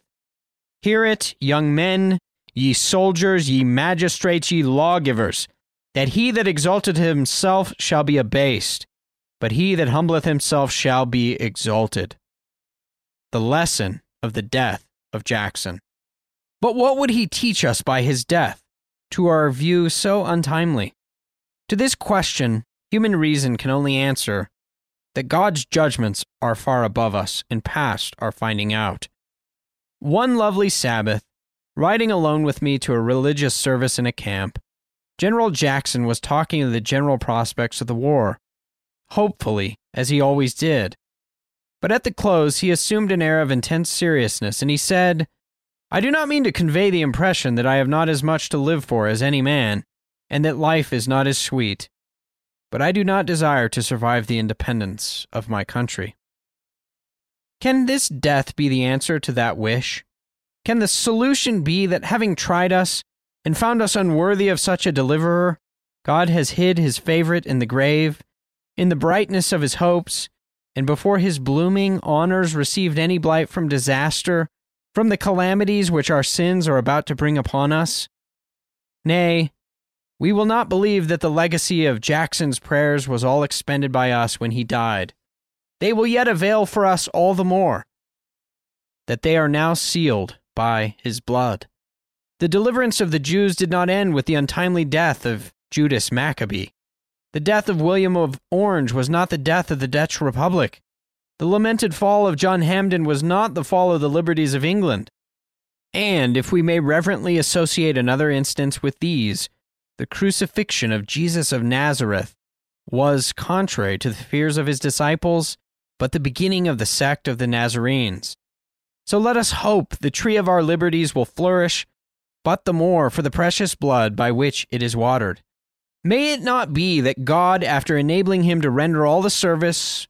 Hear it, young men, ye soldiers, ye magistrates, ye lawgivers, that he that exalteth himself shall be abased, but he that humbleth himself shall be exalted. The lesson of the death of Jackson. But what would he teach us by his death, to our view so untimely? To this question, human reason can only answer that God's judgments are far above us and past our finding out. One lovely Sabbath, riding alone with me to a religious service in a camp, General Jackson was talking of the general prospects of the war, hopefully, as he always did. But at the close, he assumed an air of intense seriousness, and he said, "I do not mean to convey the impression that I have not as much to live for as any man, and that life is not as sweet, but I do not desire to survive the independence of my country." Can this death be the answer to that wish? Can the solution be that, having tried us and found us unworthy of such a deliverer, God has hid his favorite in the grave, in the brightness of his hopes, and before his blooming honors received any blight from disaster, from the calamities which our sins are about to bring upon us? Nay, we will not believe that the legacy of Jackson's prayers was all expended by us when he died, they will yet avail for us all the more, that they are now sealed by his blood. The deliverance of the Jews did not end with the untimely death of Judas Maccabee. The death of William of Orange was not the death of the Dutch Republic. The lamented fall of John Hampden was not the fall of the liberties of England. And if we may reverently associate another instance with these, the crucifixion of Jesus of Nazareth was contrary to the fears of his disciples, but the beginning of the sect of the Nazarenes. So let us hope the tree of our liberties will flourish, but the more for the precious blood by which it is watered. May it not be that God, after enabling him to render all the service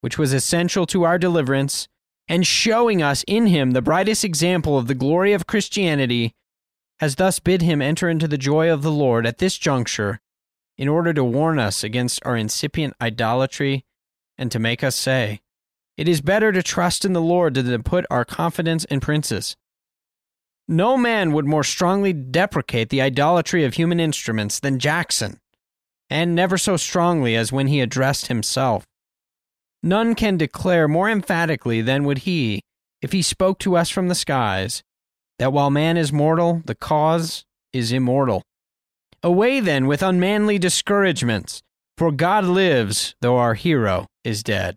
which was essential to our deliverance, and showing us in him the brightest example of the glory of Christianity, has thus bid him enter into the joy of the Lord at this juncture, in order to warn us against our incipient idolatry, and to make us say, "It is better to trust in the Lord than to put our confidence in princes." No man would more strongly deprecate the idolatry of human instruments than Jackson, and never so strongly as when he addressed himself. None can declare more emphatically than would he, if he spoke to us from the skies, that while man is mortal, the cause is immortal. Away then with unmanly discouragements, for God lives, though our hero is dead.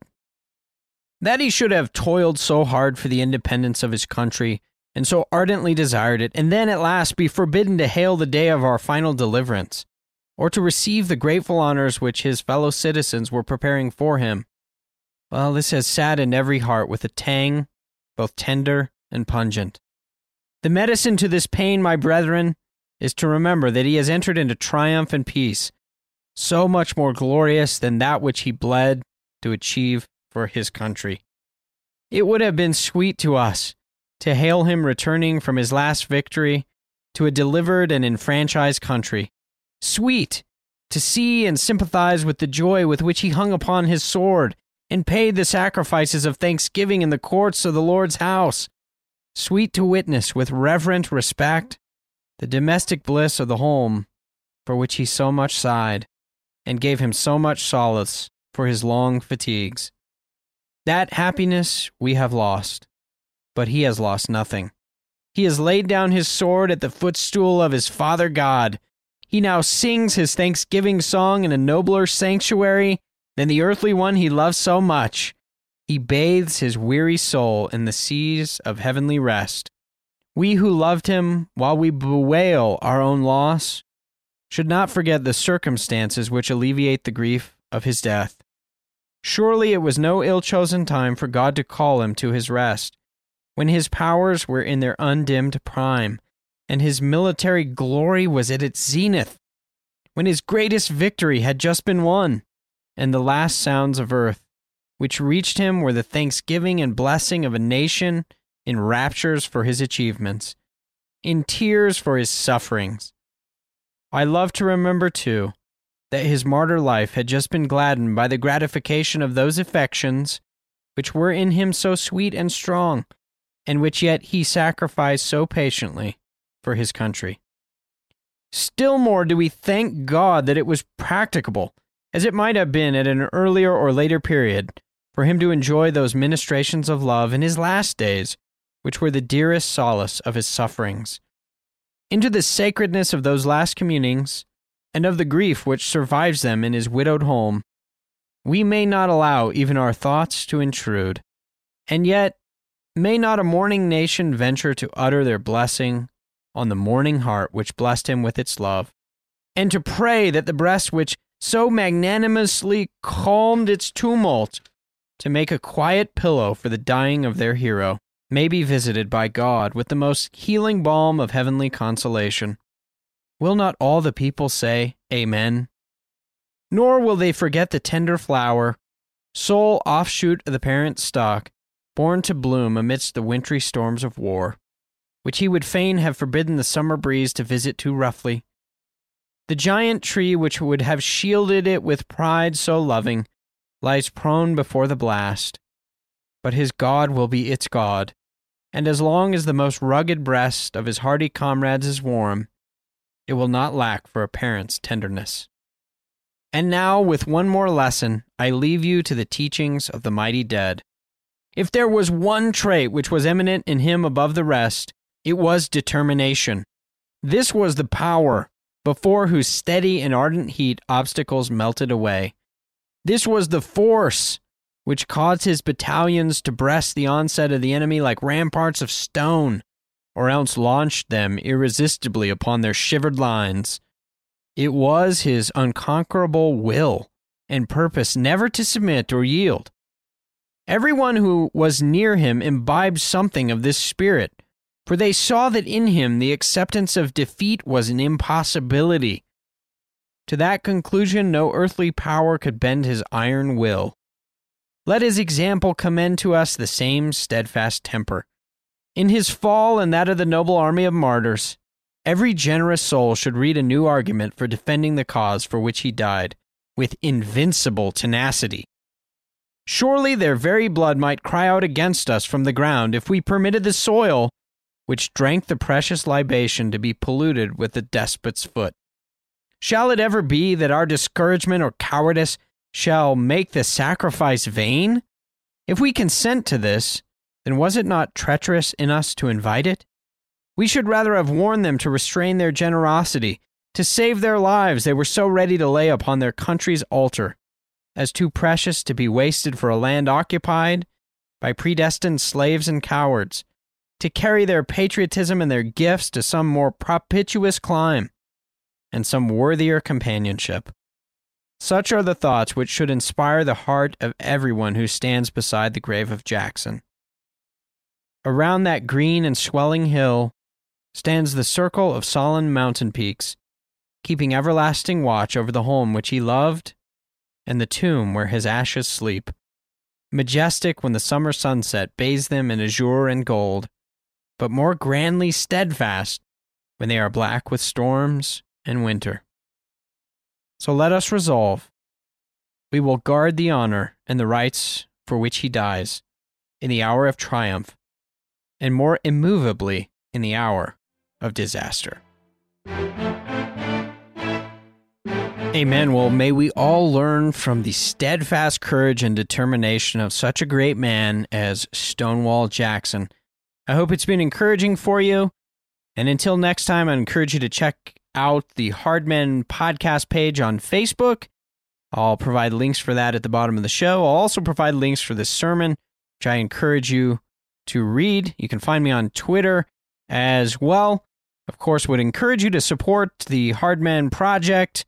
That he should have toiled so hard for the independence of his country, and so ardently desired it, and then at last be forbidden to hail the day of our final deliverance, or to receive the grateful honors which his fellow citizens were preparing for him, well, this has saddened every heart with a tang, both tender and pungent. The medicine to this pain, my brethren, is to remember that he has entered into triumph and peace, so much more glorious than that which he bled to achieve for his country. It would have been sweet to us to hail him returning from his last victory to a delivered and enfranchised country. Sweet to see and sympathize with the joy with which he hung upon his sword and paid the sacrifices of thanksgiving in the courts of the Lord's house. Sweet to witness with reverent respect the domestic bliss of the home for which he so much sighed and gave him so much solace for his long fatigues. That happiness we have lost, but he has lost nothing. He has laid down his sword at the footstool of his Father God. He now sings his thanksgiving song in a nobler sanctuary than the earthly one he loves so much. He bathes his weary soul in the seas of heavenly rest. We who loved him, while we bewail our own loss, should not forget the circumstances which alleviate the grief of his death. Surely it was no ill-chosen time for God to call him to his rest, when his powers were in their undimmed prime, and his military glory was at its zenith, when his greatest victory had just been won, and the last sounds of earth, which reached him, were the thanksgiving and blessing of a nation in raptures for his achievements, in tears for his sufferings. I love to remember, too, that his martyr life had just been gladdened by the gratification of those affections which were in him so sweet and strong, and which yet he sacrificed so patiently for his country. Still more do we thank God that it was practicable, as it might have been at an earlier or later period, for him to enjoy those ministrations of love in his last days, which were the dearest solace of his sufferings. Into the sacredness of those last communings, and of the grief which survives them in his widowed home, we may not allow even our thoughts to intrude, and yet may not a mourning nation venture to utter their blessing on the mourning heart which blessed him with its love, and to pray that the breast which so magnanimously calmed its tumult to make a quiet pillow for the dying of their hero may be visited by God with the most healing balm of heavenly consolation. Will not all the people say, Amen? Nor will they forget the tender flower, sole offshoot of the parent stock, born to bloom amidst the wintry storms of war, which he would fain have forbidden the summer breeze to visit too roughly. The giant tree which would have shielded it with pride so loving lies prone before the blast, but his God will be its God, and as long as the most rugged breast of his hardy comrades is warm, it will not lack for a parent's tenderness. And now, with one more lesson, I leave you to the teachings of the mighty dead. If there was one trait which was eminent in him above the rest, it was determination. This was the power before whose steady and ardent heat obstacles melted away. This was the force which caused his battalions to breast the onset of the enemy like ramparts of stone, or else launched them irresistibly upon their shivered lines. It was his unconquerable will and purpose never to submit or yield. Everyone who was near him imbibed something of this spirit, for they saw that in him the acceptance of defeat was an impossibility. To that conclusion no earthly power could bend his iron will. Let his example commend to us the same steadfast temper. In his fall and that of the noble army of martyrs, every generous soul should read a new argument for defending the cause for which he died, with invincible tenacity. Surely their very blood might cry out against us from the ground if we permitted the soil which drank the precious libation to be polluted with the despot's foot. Shall it ever be that our discouragement or cowardice shall make the sacrifice vain? If we consent to this, then was it not treacherous in us to invite it? We should rather have warned them to restrain their generosity, to save their lives they were so ready to lay upon their country's altar, as too precious to be wasted for a land occupied by predestined slaves and cowards, to carry their patriotism and their gifts to some more propitious clime and some worthier companionship. Such are the thoughts which should inspire the heart of everyone who stands beside the grave of Jackson. Around that green and swelling hill stands the circle of solemn mountain peaks, keeping everlasting watch over the home which he loved and the tomb where his ashes sleep, majestic when the summer sunset bathes them in azure and gold, but more grandly steadfast when they are black with storms and winter. So let us resolve. We will guard the honor and the rights for which he dies in the hour of triumph, and more immovably in the hour of disaster. Amen. Well, may we all learn from the steadfast courage and determination of such a great man as Stonewall Jackson. I hope it's been encouraging for you. And until next time, I encourage you to check out the Hard Men podcast page on Facebook. I'll provide links for that at the bottom of the show. I'll also provide links for this sermon, which I encourage you to read. You can find me on Twitter as well. Of course, would encourage you to support the Hard Men Project,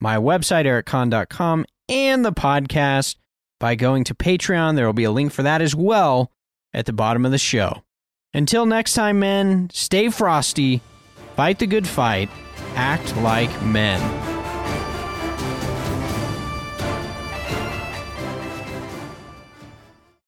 my website, ericconn.com, and the podcast by going to Patreon. There will be a link for that as well at the bottom of the show. Until next time, men, stay frosty, fight the good fight, act like men.